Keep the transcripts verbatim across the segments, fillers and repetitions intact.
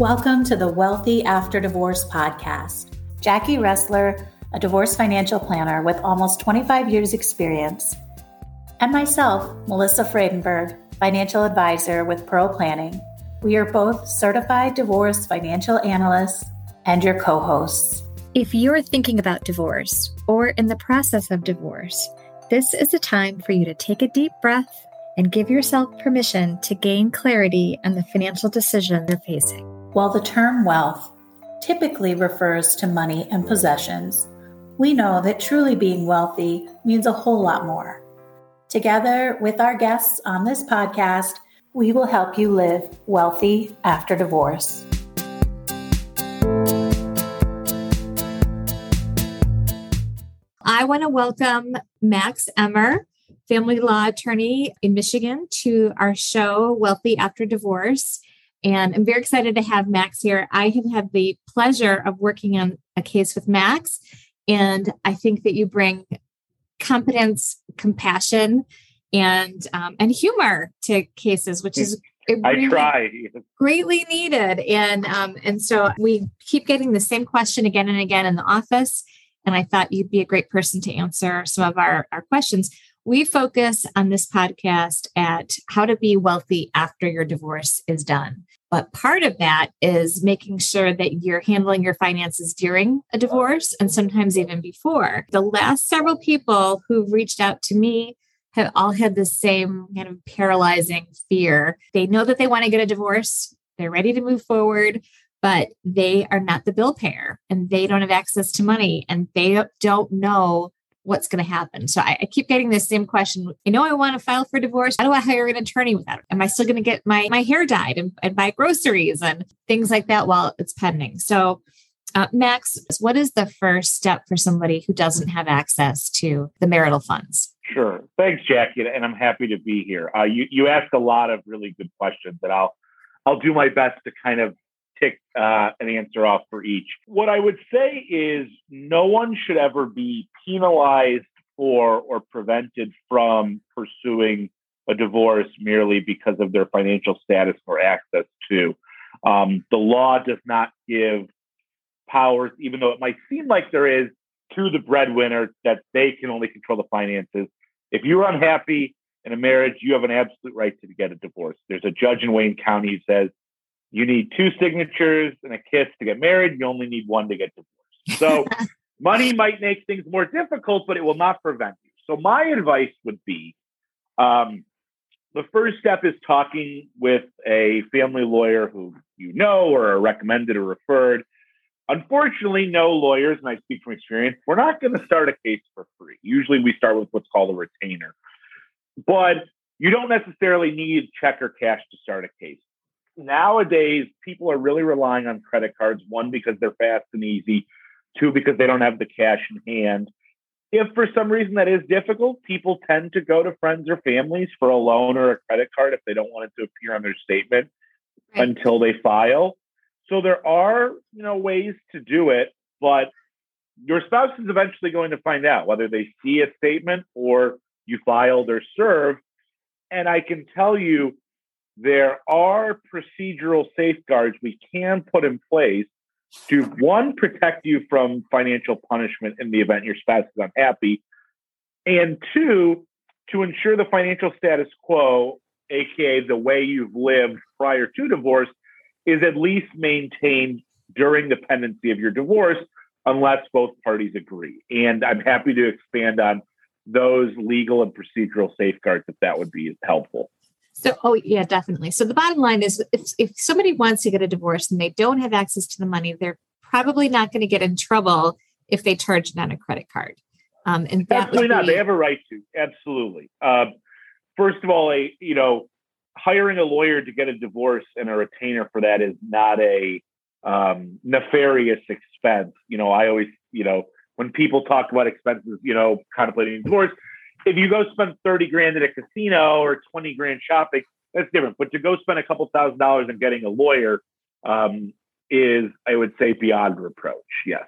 Welcome to the Wealthy After Divorce podcast. Jackie Roessler, a divorce financial planner with almost twenty-five years experience, and myself, Melissa Fradenberg, financial advisor with Pearl Planning. We are both certified divorce financial analysts and your co-hosts. If you're thinking about divorce or in the process of divorce, this is a time for you to take a deep breath and give yourself permission to gain clarity on the financial decision you're facing. While the term wealth typically refers to money and possessions, we know that truly being wealthy means a whole lot more. Together with our guests on this podcast, we will help you live wealthy after divorce. I want to welcome Max Emmer, family law attorney in Michigan, to our show, Wealthy After Divorce. And I'm very excited to have Max here. I have had the pleasure of working on a case with Max, and I think that you bring competence, compassion, and um, and humor to cases, which is really I try. greatly needed. And um, and so we keep getting the same question again and again in the office, and I thought you'd be a great person to answer some of our, our questions. We focus on this podcast at how to be wealthy after your divorce is done. But part of that is making sure that you're handling your finances during a divorce and sometimes even before. The last several people who've reached out to me have all had the same kind of paralyzing fear. They know that they want to get a divorce. They're ready to move forward, but they are not the bill payer and they don't have access to money and they don't know what's going to happen. So I, I keep getting this same question. I know I want to file for divorce. How do I hire an attorney without it? Am I still going to get my, my hair dyed and, and buy groceries and things like that while it's pending? So uh, Max, what is the first step for somebody who doesn't have access to the marital funds? Sure. Thanks, Jackie. And I'm happy to be here. Uh, you, you asked a lot of really good questions that I'll, I'll do my best to kind of tick uh, an answer off for each. What I would say is no one should ever be penalized for or prevented from pursuing a divorce merely because of their financial status or access to. Um, the law does not give powers, even though it might seem like there is, to the breadwinner that they can only control the finances. If you're unhappy in a marriage, you have an absolute right to get a divorce. There's a judge in Wayne County who says, you need two signatures and a kiss to get married. You only need one to get divorced. So money might make things more difficult, but it will not prevent you. So my advice would be, um, the first step is talking with a family lawyer who you know or are recommended or referred. Unfortunately, no lawyers, and I speak from experience, we're not going to start a case for free. Usually we start with what's called a retainer. But you don't necessarily need check or cash to start a case. Nowadays, people are really relying on credit cards, one, because they're fast and easy, two, because they don't have the cash in hand. If for some reason that is difficult, people tend to go to friends or families for a loan or a credit card if they don't want it to appear on their statement right. until they file. So there are, you know, ways to do it, but your spouse is eventually going to find out whether they see a statement or you filed or served. And I can tell you, there are procedural safeguards we can put in place to, one, protect you from financial punishment in the event your spouse is unhappy, and two, to ensure the financial status quo, aka the way you've lived prior to divorce, is at least maintained during the pendency of your divorce, unless both parties agree. And I'm happy to expand on those legal and procedural safeguards if that would be helpful. So, oh yeah, definitely. So the bottom line is if, if somebody wants to get a divorce and they don't have access to the money, they're probably not going to get in trouble if they charge it on a credit card. Um, and that Absolutely would be... not. They have a right to. Absolutely. Uh, first of all, a, you know, hiring a lawyer to get a divorce and a retainer for that is not a um, nefarious expense. You know, I always, you know, when people talk about expenses, you know, contemplating divorce, if you go spend thirty grand at a casino or twenty grand shopping, that's different. But to go spend a couple thousand dollars on getting a lawyer um, is, I would say, beyond reproach. Yes.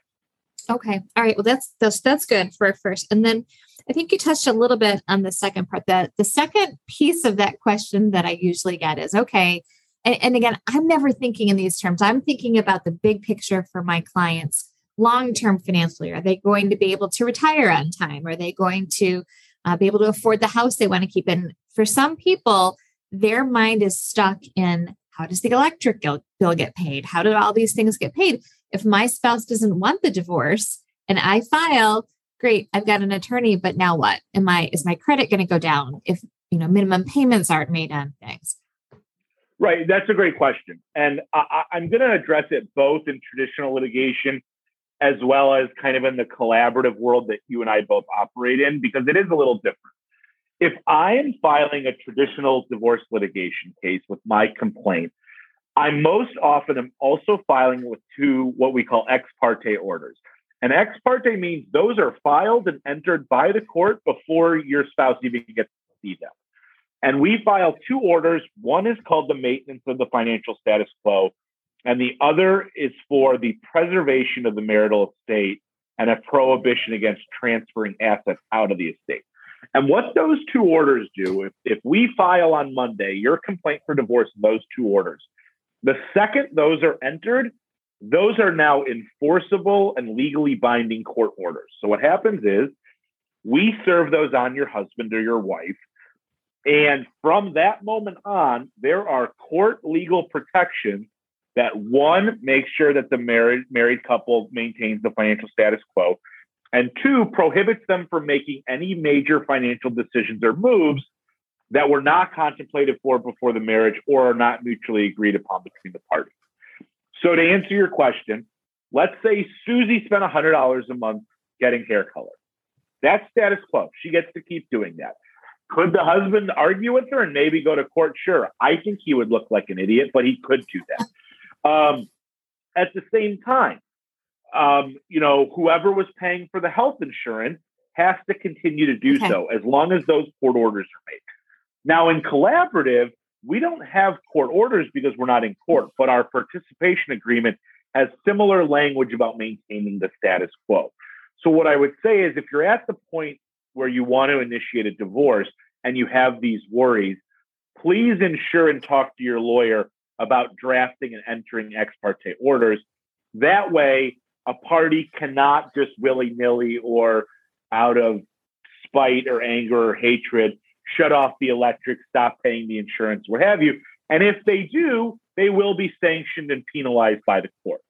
Okay. All right. Well, that's, that's, that's good for first. And then I think you touched a little bit on the second part. That the second piece of that question that I usually get is, okay, And, and again, I'm never thinking in these terms. I'm thinking about the big picture for my clients. Long-term financially, are they going to be able to retire on time? Are they going to uh, be able to afford the house they want to keep? And for some people, their mind is stuck in how does the electric bill get paid? How do all these things get paid? If my spouse doesn't want the divorce and I file, great, I've got an attorney, but now what? Am I, is my credit going to go down if, you know, minimum payments aren't made on things? Right. That's a great question. And I, I'm going to address it both in traditional litigation as well as kind of in the collaborative world that you and I both operate in, because it is a little different. If I am filing a traditional divorce litigation case with my complaint, I most often am also filing with two, what we call ex parte orders. And ex parte means those are filed and entered by the court before your spouse even gets to see them. And we file two orders. One is called the maintenance of the financial status quo, and the other is for the preservation of the marital estate and a prohibition against transferring assets out of the estate. And what those two orders do, if, if we file on Monday your complaint for divorce, those two orders, the second those are entered, those are now enforceable and legally binding court orders. So what happens is we serve those on your husband or your wife. And from that moment on, there are court legal protections that one, makes sure that the married married couple maintains the financial status quo, and two, prohibits them from making any major financial decisions or moves that were not contemplated for before the marriage or are not mutually agreed upon between the parties. So to answer your question, let's say Susie spent one hundred dollars a month getting hair color. That's status quo. She gets to keep doing that. Could the husband argue with her and maybe go to court? Sure. I think he would look like an idiot, but he could do that. Um, at the same time, um, you know, whoever was paying for the health insurance has to continue to do okay. so as long as those court orders are made. Now, in collaborative, we don't have court orders because we're not in court, but our participation agreement has similar language about maintaining the status quo. So what I would say is if you're at the point where you want to initiate a divorce and you have these worries, please ensure and talk to your lawyer about drafting and entering ex parte orders. That way, a party cannot just willy-nilly or out of spite or anger or hatred shut off the electric, stop paying the insurance, what have you. And if they do, they will be sanctioned and penalized by the court.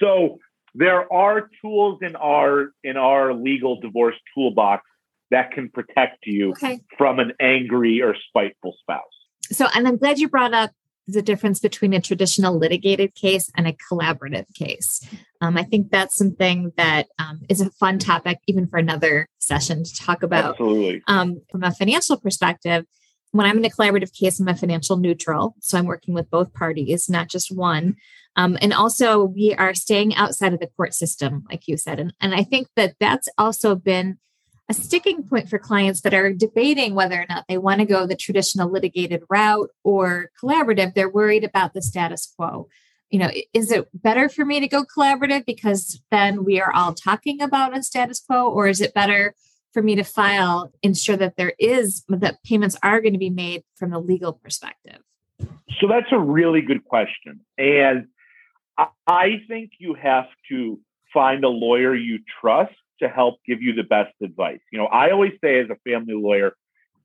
So there are tools in our in our legal divorce toolbox that can protect you okay. from an angry or spiteful spouse. So, and I'm glad you brought up the difference between a traditional litigated case and a collaborative case. Um, I think that's something that um, is a fun topic, even for another session to talk about. Absolutely. Um, from a financial perspective, when I'm in a collaborative case, I'm a financial neutral. So I'm working with both parties, not just one. Um, and also we are staying outside of the court system, like you said. And, and I think that that's also been a sticking point for clients that are debating whether or not they want to go the traditional litigated route or collaborative. They're worried about the status quo. You know, is it better for me to go collaborative because then we are all talking about a status quo, or is it better for me to file, ensure that there is, that payments are going to be made from a legal perspective? So that's a really good question. And I think you have to find a lawyer you trust to help give you the best advice. You know, I always say as a family lawyer,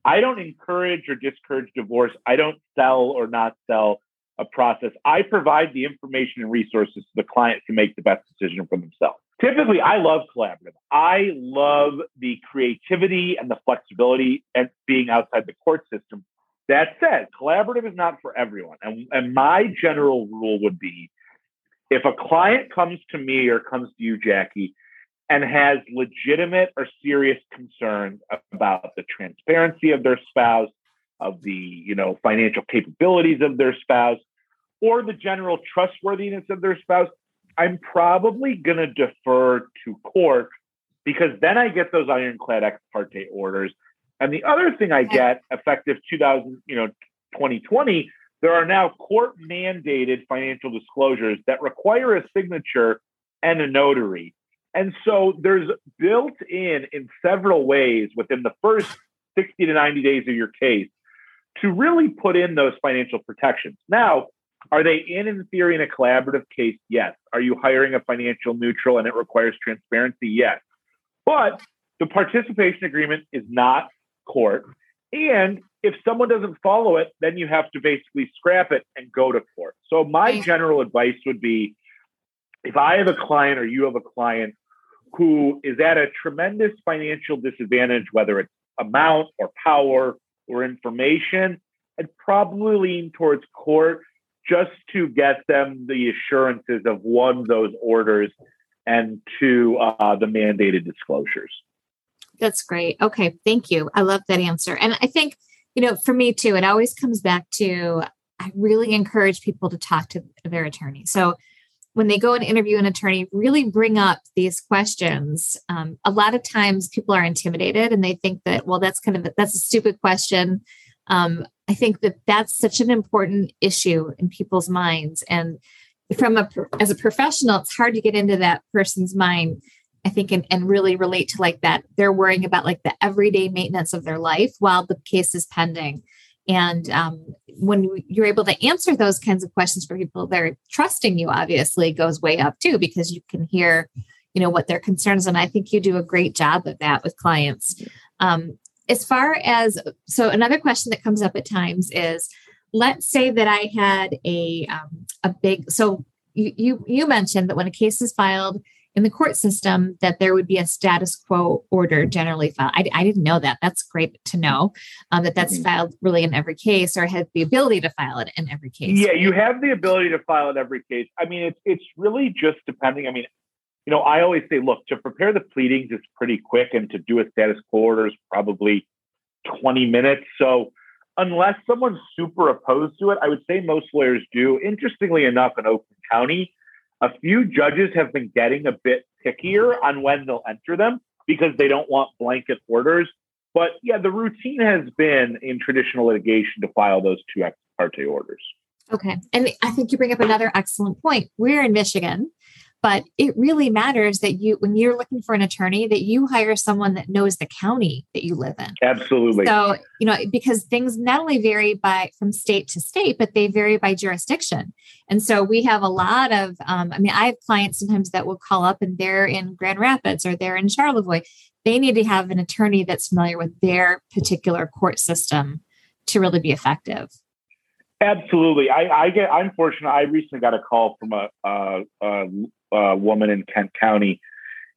I don't encourage or discourage divorce. I don't sell or not sell a process. I provide the information and resources to the client to make the best decision for themselves. Typically, I love collaborative. I love the creativity and the flexibility and being outside the court system. That said, collaborative is not for everyone. And, and my general rule would be, if a client comes to me or comes to you, Jackie, and has legitimate or serious concerns about the transparency of their spouse, of the, you know, financial capabilities of their spouse, or the general trustworthiness of their spouse, I'm probably going to defer to court, because then I get those ironclad ex parte orders. And the other thing I get, effective two thousand, you know, twenty twenty, there are now court mandated financial disclosures that require a signature and a notary. And so there's built in, in several ways within the first sixty to ninety days of your case, to really put in those financial protections. Now, Are they in, in theory, in a collaborative case? Yes. Are you hiring a financial neutral and it requires transparency? Yes. But the participation agreement is not court. And if someone doesn't follow it, then you have to basically scrap it and go to court. So my general advice would be, if I have a client or you have a client who is at a tremendous financial disadvantage, whether it's amount or power or information, I'd probably lean towards court just to get them the assurances of, one, those orders, and two, uh, the mandated disclosures. That's great. Okay. Thank you. I love that answer. And I think, you know, for me too, it always comes back to, I really encourage people to talk to their attorney. So when they go and interview an attorney, really bring up these questions. Um, a lot of times people are intimidated and they think that, well, that's kind of, a, that's a stupid question. Um, I think that that's such an important issue in people's minds. And from a, as a professional, it's hard to get into that person's mind, I think, and, and really relate to like that. They're worrying about like the everyday maintenance of their life while the case is pending. And um, when you're able to answer those kinds of questions for people, they're trusting you, obviously, goes way up too, because you can hear, you know, what their concerns. And I think you do a great job of that with clients. Um, as far as, so another question that comes up at times is, let's say that I had a, um, a big, so you, you, you mentioned that when a case is filed in the court system, that there would be a status quo order generally filed. I, I didn't know that. That's great to know, um, that that's filed really in every case, or has the ability to file it in every case. Yeah, you have the ability to file it every case. I mean, it's it's really just depending. I mean, you know, I always say, look, to prepare the pleadings is pretty quick, and to do a status quo order is probably twenty minutes. So unless someone's super opposed to it, I would say most lawyers do. Interestingly enough, in Oakland County, a few judges have been getting a bit pickier on when they'll enter them because they don't want blanket orders. But yeah, the routine has been in traditional litigation to file those two ex parte orders. Okay. And I think you bring up another excellent point. We're in Michigan, but it really matters that you, when you're looking for an attorney, that you hire someone that knows the county that you live in. Absolutely. So, you know, because things not only vary by from state to state, but they vary by jurisdiction. And so we have a lot of, um, I mean, I have clients sometimes that will call up and they're in Grand Rapids or they're in Charlevoix. They need to have an attorney that's familiar with their particular court system to really be effective. Absolutely. I, I get, I'm fortunate. I recently got a call from a, uh, uh, a woman in Kent County,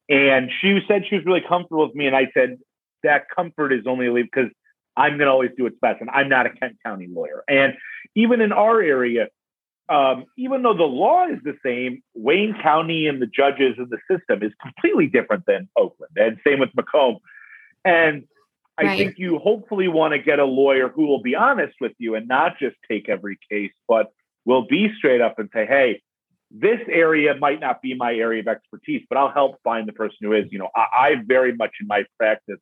and she said she was really comfortable with me. And I said, that comfort is only leave because I'm going to always do what's best. And I'm not a Kent County lawyer. And even in our area, um, even though the law is the same, Wayne County and the judges and the system is completely different than Oakland, and same with Macomb. And I right. think you hopefully want to get a lawyer who will be honest with you and not just take every case, but will be straight up and say, hey, this area might not be my area of expertise, but I'll help find the person who is. You know, I, I very much in my practice,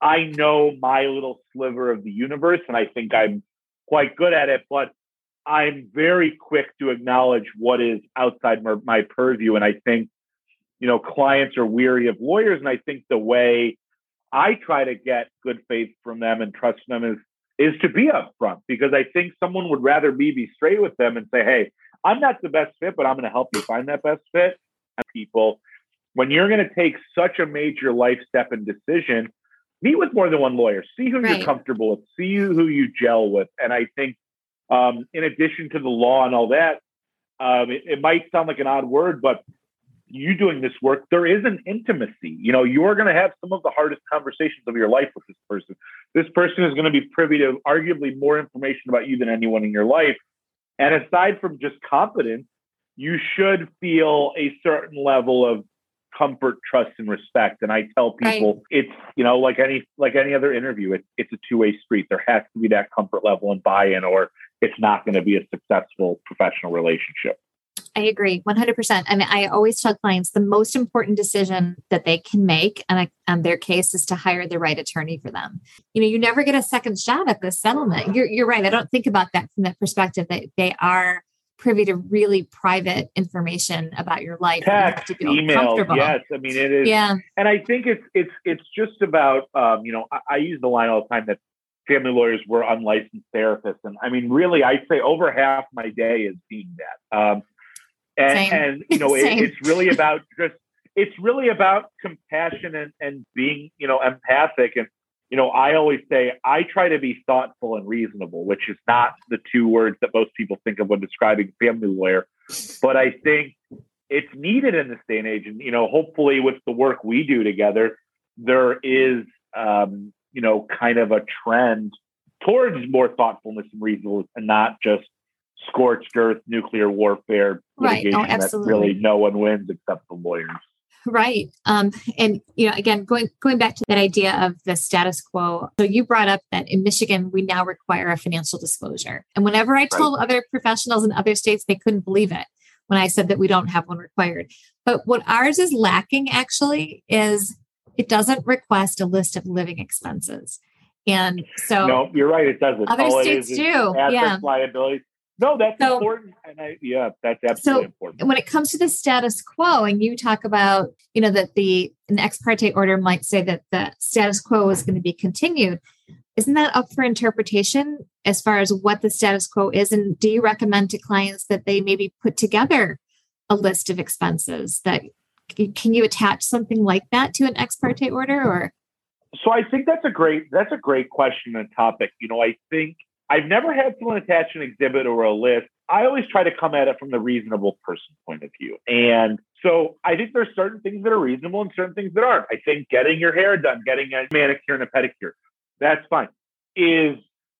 I know my little sliver of the universe, and I think I'm quite good at it, but I'm very quick to acknowledge what is outside my, my purview. And I think, you know, clients are weary of lawyers. And I think the way I try to get good faith from them and trust them is, is to be upfront, because I think someone would rather me be straight with them and say, hey, I'm not the best fit, but I'm going to help you find that best fit. And people, when you're going to take such a major life step and decision, meet with more than one lawyer, see who right. you're comfortable with, see who you gel with. And I think um, in addition to the law and all that, um, it, it might sound like an odd word, but you doing this work, there is an intimacy. You know, you're going to have some of the hardest conversations of your life with this person. This person is going to be privy to arguably more information about you than anyone in your life. And aside from just competence, you should feel a certain level of comfort, trust, and respect. And I tell people right. it's, you know, like any, like any other interview, it's, it's a two-way street. There has to be that comfort level and buy-in, or it's not going to be a successful professional relationship. I agree one hundred percent. And I always tell clients the most important decision that they can make on, a, on their case is to hire the right attorney for them. You know, you never get a second shot at this settlement. You're, you're right. I don't think about that from that perspective, that they are privy to really private information about your life. Text, you email, yes. I mean, it is. Yeah. And I think it's, it's, it's just about, um, you know, I, I use the line all the time that family lawyers were unlicensed therapists. And I mean, really, I'd say over half my day is being that. Um, and, Same. and, you know, it, it's really about just, it's really about compassion and, and being, you know, empathic. And, you know, I always say, I try to be thoughtful and reasonable, which is not the two words that most people think of when describing family lawyer. But I think it's needed in this day and age. And, you know, hopefully with the work we do together, there is, um, you know, kind of a trend towards more thoughtfulness and reasonableness, and not just scorched earth, nuclear warfare, litigation. Right. Oh, absolutely. That really no one wins except the lawyers. Right. Um, and, you know, again, going going back to that idea of the status quo. So you brought up that in Michigan, we now require a financial disclosure. And whenever I told right. other professionals in other states, they couldn't believe it when I said that we don't have one required. But what ours is lacking, actually, is it doesn't request a list of living expenses. And so... No, you're right. It doesn't. Other All states it is, do. Assets, yeah. liabilities. No, that's so important. And I, yeah, that's absolutely so important. When it comes to the status quo, and you talk about, you know, that the an ex parte order might say that the status quo is going to be continued. Isn't that up for interpretation as far as what the status quo is? And do you recommend to clients that they maybe put together a list of expenses? That can you attach something like that to an ex parte order? Or so I think that's a great that's a great question and topic. You know, I think I've never had someone attach an exhibit or a list. I always try to come at it from the reasonable person point of view. And so I think there's certain things that are reasonable and certain things that aren't. I think getting your hair done, getting a manicure and a pedicure, that's fine. Is,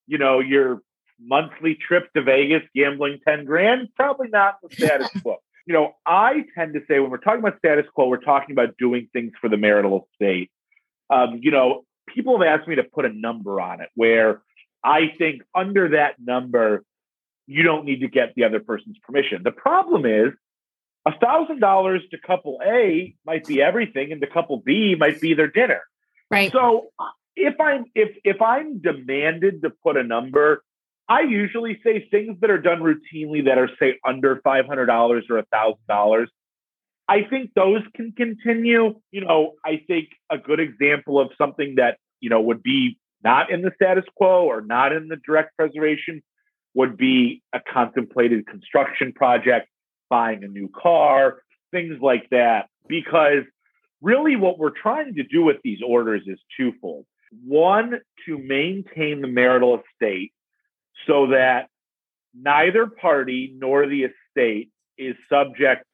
you know, your monthly trip to Vegas, gambling ten grand, probably not the status quo. You know, I tend to say when we're talking about status quo, we're talking about doing things for the marital estate. Um, you know, people have asked me to put a number on it where I think under that number, you don't need to get the other person's permission. The problem is one thousand dollars to couple A might be everything, and to couple B might be their dinner. Right. So if I'm if if I'm demanded to put a number, I usually say things that are done routinely that are, say, under five hundred dollars or one thousand dollars. I think those can continue. You know, I think a good example of something that, you know, would be not in the status quo or not in the direct preservation would be a contemplated construction project, buying a new car, things like that. Because really what we're trying to do with these orders is twofold. One, to maintain the marital estate so that neither party nor the estate is subject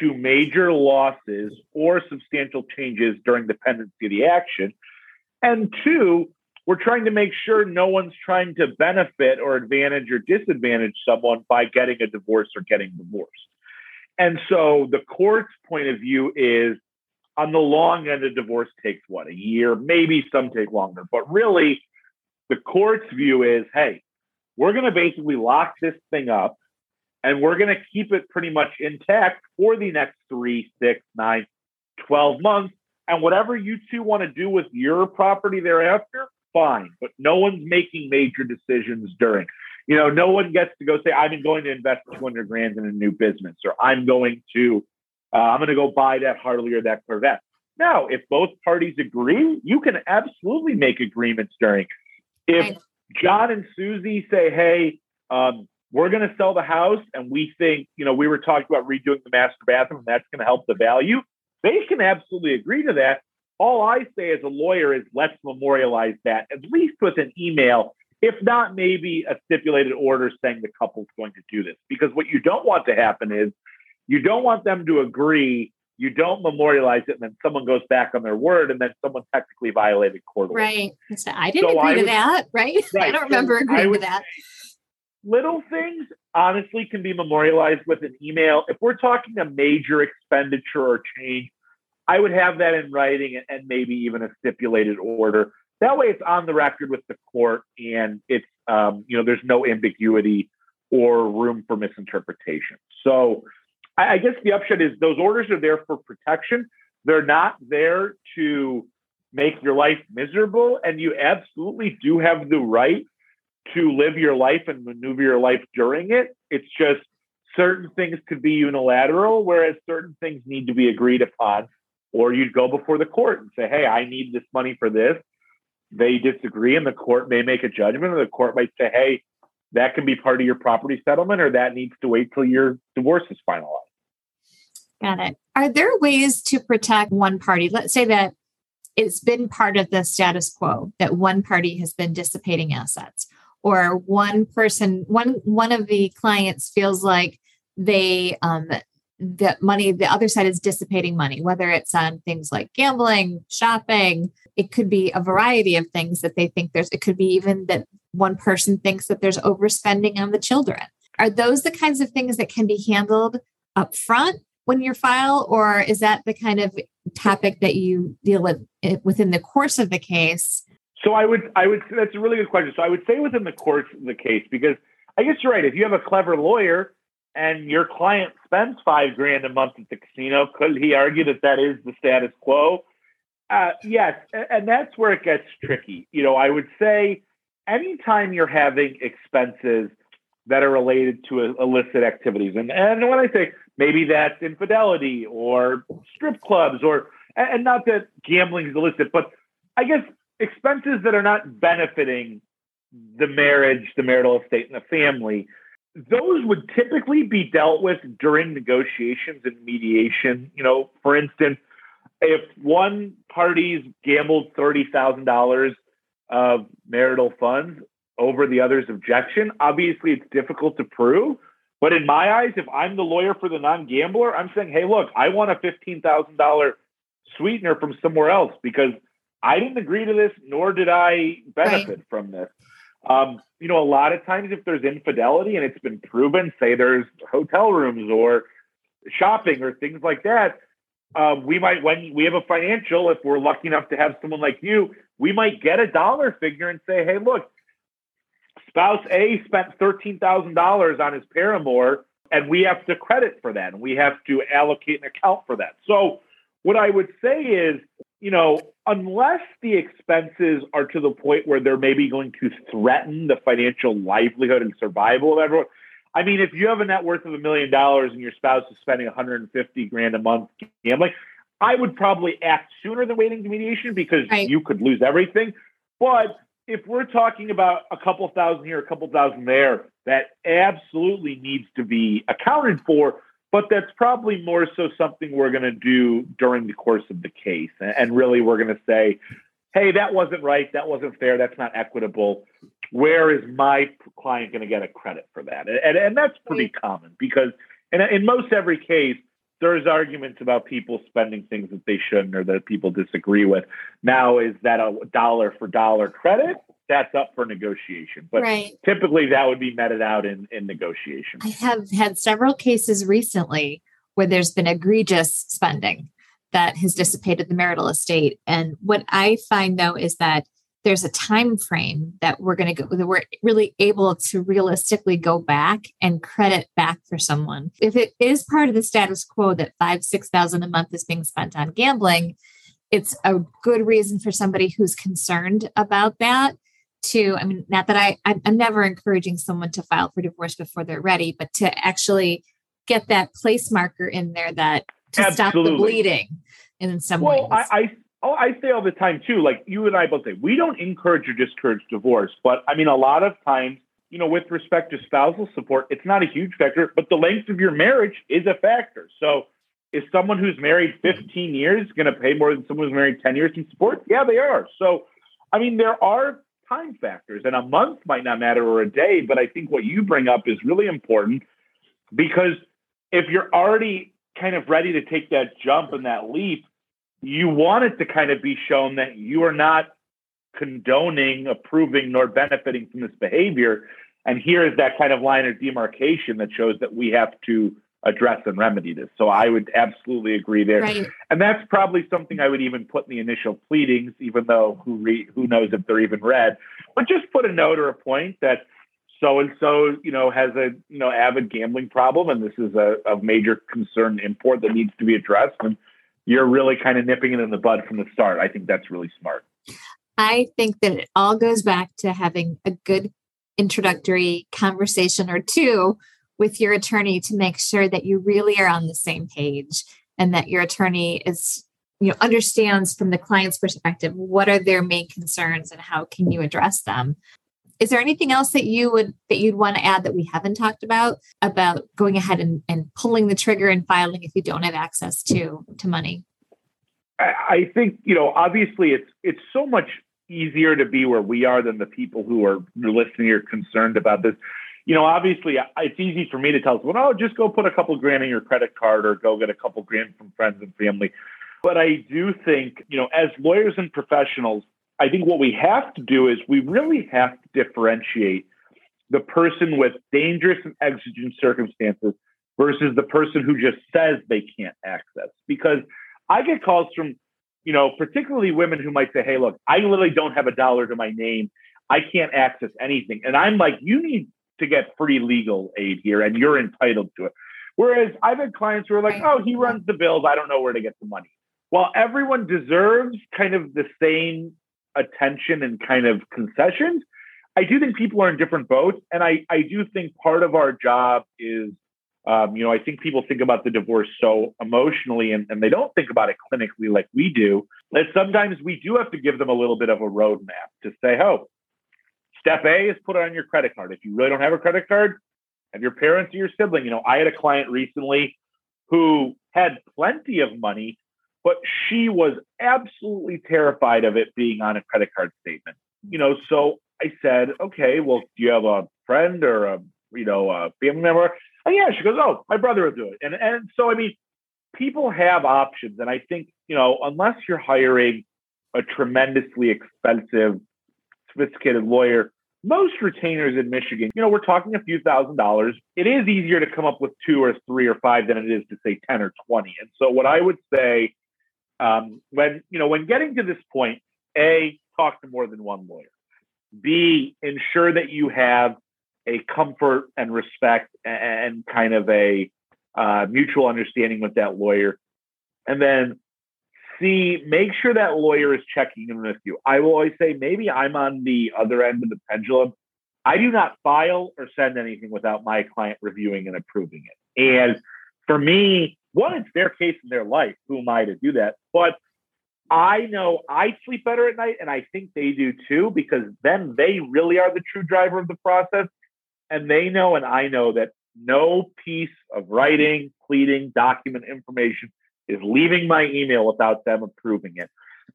to major losses or substantial changes during the pendency of the action. And two, we're trying to make sure no one's trying to benefit or advantage or disadvantage someone by getting a divorce or getting divorced. And so the court's point of view is, on the long end, a divorce takes what, a year, maybe some take longer. But really, the court's view is, hey, we're going to basically lock this thing up and we're going to keep it pretty much intact for the next three, six, nine, twelve months. And whatever you two want to do with your property thereafter, fine, but no one's making major decisions during. You know, no one gets to go say, I'm going to invest two hundred grand in a new business, or I'm going to, uh, I'm going to go buy that Harley or that Corvette. No, if both parties agree, you can absolutely make agreements during. If John and Susie say, hey, um, we're going to sell the house and we think, you know, we were talking about redoing the master bathroom, and that's going to help the value, they can absolutely agree to that. All I say as a lawyer is, let's memorialize that, at least with an email, if not maybe a stipulated order saying the couple's going to do this. Because what you don't want to happen is you don't want them to agree, you don't memorialize it, and then someone goes back on their word, and then someone technically violated court order. Right. So I didn't so agree I to would, that, right? right? I don't remember so agreeing to that. Little things, honestly, can be memorialized with an email. If we're talking a major expenditure or change, I would have that in writing and maybe even a stipulated order. That way it's on the record with the court, and it's, um, you know, there's no ambiguity or room for misinterpretation. So I guess the upshot is those orders are there for protection. They're not there to make your life miserable. And you absolutely do have the right to live your life and maneuver your life during it. It's just certain things could be unilateral, whereas certain things need to be agreed upon. Or you'd go before the court and say, hey, I need this money for this. they disagree and the court may make a judgment, or the court might say, hey, that can be part of your property settlement, or that needs to wait till your divorce is finalized. Got it. Are there ways to protect one party? Let's say that it's been part of the status quo that one party has been dissipating assets, or one person, one, one of the clients feels like they, um, the money, the other side is dissipating money, whether it's on things like gambling, shopping. It could be a variety of things that they think there's, it could be even that one person thinks that there's overspending on the children. Are those the kinds of things that can be handled up front when you file, or is that the kind of topic that you deal with within the course of the case? So I would, I would, that's a really good question. So I would say within the course of the case, because I guess you're right. If you have a clever lawyer and your client spends five grand a month at the casino, could he argue that that is the status quo? Uh, yes. And that's where it gets tricky. You know, I would say anytime you're having expenses that are related to illicit activities. And, and when I say maybe that's infidelity or strip clubs, or, and not that gambling is illicit, but I guess expenses that are not benefiting the marriage, the marital estate, and the family, those would typically be dealt with during negotiations and mediation. You know, for instance, if one party's gambled thirty thousand dollars of marital funds over the other's objection, obviously it's difficult to prove. But in my eyes, if I'm the lawyer for the non-gambler, I'm saying, hey, look, I want a fifteen thousand dollars sweetener from somewhere else because I didn't agree to this, nor did I benefit right. from this. Um, you know, a lot of times if there's infidelity and it's been proven, say there's hotel rooms or shopping or things like that, uh, we might, when we have a financial, if we're lucky enough to have someone like you, we might get a dollar figure and say, hey, look, spouse A spent thirteen thousand dollars on his paramour, and we have to credit for that, and we have to allocate an account for that. So what I would say is, you know, unless the expenses are to the point where they're maybe going to threaten the financial livelihood and survival of everyone. I mean, if you have a net worth of a million dollars and your spouse is spending one hundred fifty grand a month gambling, I would probably act sooner than waiting to mediation because right. you could lose everything. But if we're talking about a couple thousand here, a couple thousand there, that absolutely needs to be accounted for. But that's probably more so something we're going to do during the course of the case. And really, we're going to say, hey, that wasn't right. That wasn't fair. That's not equitable. Where is my client going to get a credit for that? And, and that's pretty common because in, in most every case, there's arguments about people spending things that they shouldn't or that people disagree with. Now, is that a dollar for dollar credit? That's up for negotiation. But right. typically that would be meted out in, in negotiation. I have had several cases recently where there's been egregious spending that has dissipated the marital estate. And what I find, though, is that there's a time frame that we're going to go, that we're really able to realistically go back and credit back for someone. If it is part of the status quo that five, six thousand a month is being spent on gambling, it's a good reason for somebody who's concerned about that. To, I mean, not that I, I'm never encouraging someone to file for divorce before they're ready, but to actually get that place marker in there that to Absolutely. Stop the bleeding in some well, ways. Well, I, I, oh, I say all the time too, like you and I both say, we don't encourage or discourage divorce, but I mean, a lot of times, you know, with respect to spousal support, it's not a huge factor, but the length of your marriage is a factor. So is someone who's married fifteen years going to pay more than someone who's married ten years in support? Yeah, they are. So, I mean, there are time factors, and a month might not matter or a day, but I think what you bring up is really important because if you're already kind of ready to take that jump and that leap, you want it to kind of be shown that you are not condoning, approving, nor benefiting from this behavior. And here is that kind of line of demarcation that shows that we have to address and remedy this. So I would absolutely agree there. Right. And that's probably something I would even put in the initial pleadings, even though who re- who knows if they're even read, but just put a note or a point that so-and-so, you know, has a, you know, avid gambling problem. And this is a, a major concern import that needs to be addressed. And you're really kind of nipping it in the bud from the start. I think that's really smart. I think that it all goes back to having a good introductory conversation or two with your attorney to make sure that you really are on the same page and that your attorney is you know, understands from the client's perspective, what are their main concerns and how can you address them? Is there anything else that you would, that you'd want to add that we haven't talked about, about going ahead and, and pulling the trigger and filing if you don't have access to, to money? I think, you know, obviously it's, it's so much easier to be where we are than the people who are listening or concerned about this. You know, obviously it's easy for me to tell someone, oh, just go put a couple grand in your credit card or go get a couple grand from friends and family. But I do think, you know, as lawyers and professionals, I think what we have to do is we really have to differentiate the person with dangerous and exigent circumstances versus the person who just says they can't access. Because I get calls from, you know, particularly women who might say, hey, look, I literally don't have a dollar to my name. I can't access anything. And I'm like, you need to get free legal aid here and you're entitled to it. Whereas I've had clients who are like, oh, he runs the bills. I don't know where to get the money. Well, everyone deserves kind of the same attention and kind of concessions. I do think people are in different boats. And I, I do think part of our job is, um, you know, I think people think about the divorce so emotionally and, and they don't think about it clinically like we do, that sometimes we do have to give them a little bit of a roadmap to say, oh, step A is put it on your credit card. If you really don't have a credit card, have your parents or your sibling. You know, I had a client recently who had plenty of money, but she was absolutely terrified of it being on a credit card statement. You know, so I said, okay, well, do you have a friend or a, you know, a family member? Oh yeah, she goes, oh, my brother will do it. And and so, I mean, people have options. And I think, you know, unless you're hiring a tremendously expensive, sophisticated lawyer, most retainers in Michigan, you know, we're talking a few thousand dollars. It is easier to come up with two or three or five than it is to say ten or twenty. And so what I would say, um, when, you know, when getting to this point, A, talk to more than one lawyer. B, ensure that you have a comfort and respect and kind of a uh, mutual understanding with that lawyer. And then C, make sure that lawyer is checking in with you. I will always say, maybe I'm on the other end of the pendulum. I do not file or send anything without my client reviewing and approving it. And for me, one, it's their case in their life. Who am I to do that? But I know I sleep better at night, and I think they do too, because then they really are the true driver of the process. And they know, and I know that no piece of writing, pleading, document, information is leaving my email without them approving it.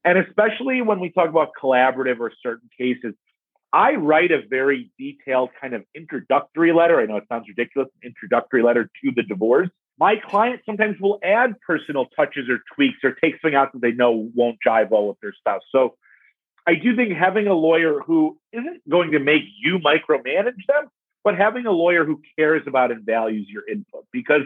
And especially when we talk about collaborative or certain cases, I write a very detailed kind of introductory letter. I know it sounds ridiculous, introductory letter to the divorce. My client sometimes will add personal touches or tweaks or take something out that they know won't jive well with their spouse. So I do think having a lawyer who isn't going to make you micromanage them, but having a lawyer who cares about and values your input. Because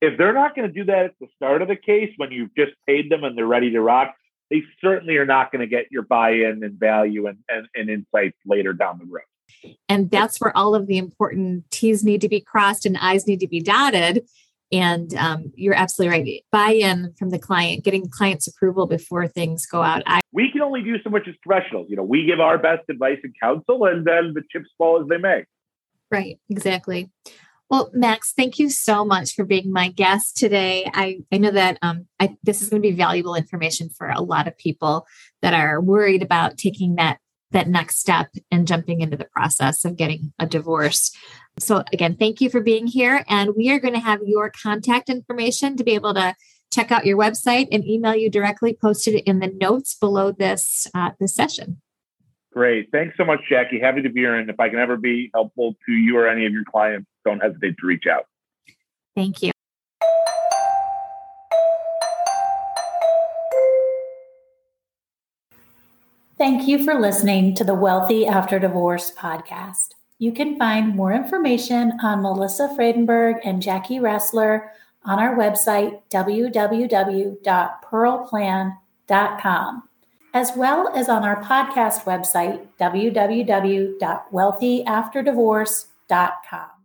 if they're not going to do that at the start of the case, when you've just paid them and they're ready to rock, they certainly are not going to get your buy-in and value and, and, and insights later down the road. And that's where all of the important T's need to be crossed and I's need to be dotted. And um, you're absolutely right. Buy-in from the client, getting client's approval before things go out. I- we can only do so much as professionals. You know, we give our best advice and counsel, and then the chips fall as they may. Right, exactly. Well, Max, thank you so much for being my guest today. I, I know that um, I, this is going to be valuable information for a lot of people that are worried about taking that, that next step and jumping into the process of getting a divorce. So again, thank you for being here. And we are going to have your contact information to be able to check out your website and email you directly, posted in the notes below this, uh, this session. Great. Thanks so much, Jackie. Happy to be here. And if I can ever be helpful to you or any of your clients, don't hesitate to reach out. Thank you. Thank you for listening to the Wealthy After Divorce podcast. You can find more information on Melissa Fradenberg and Jackie Roessler on our website, w w w dot pearl plan dot com. as well as on our podcast website, w w w dot wealthy after divorce dot com.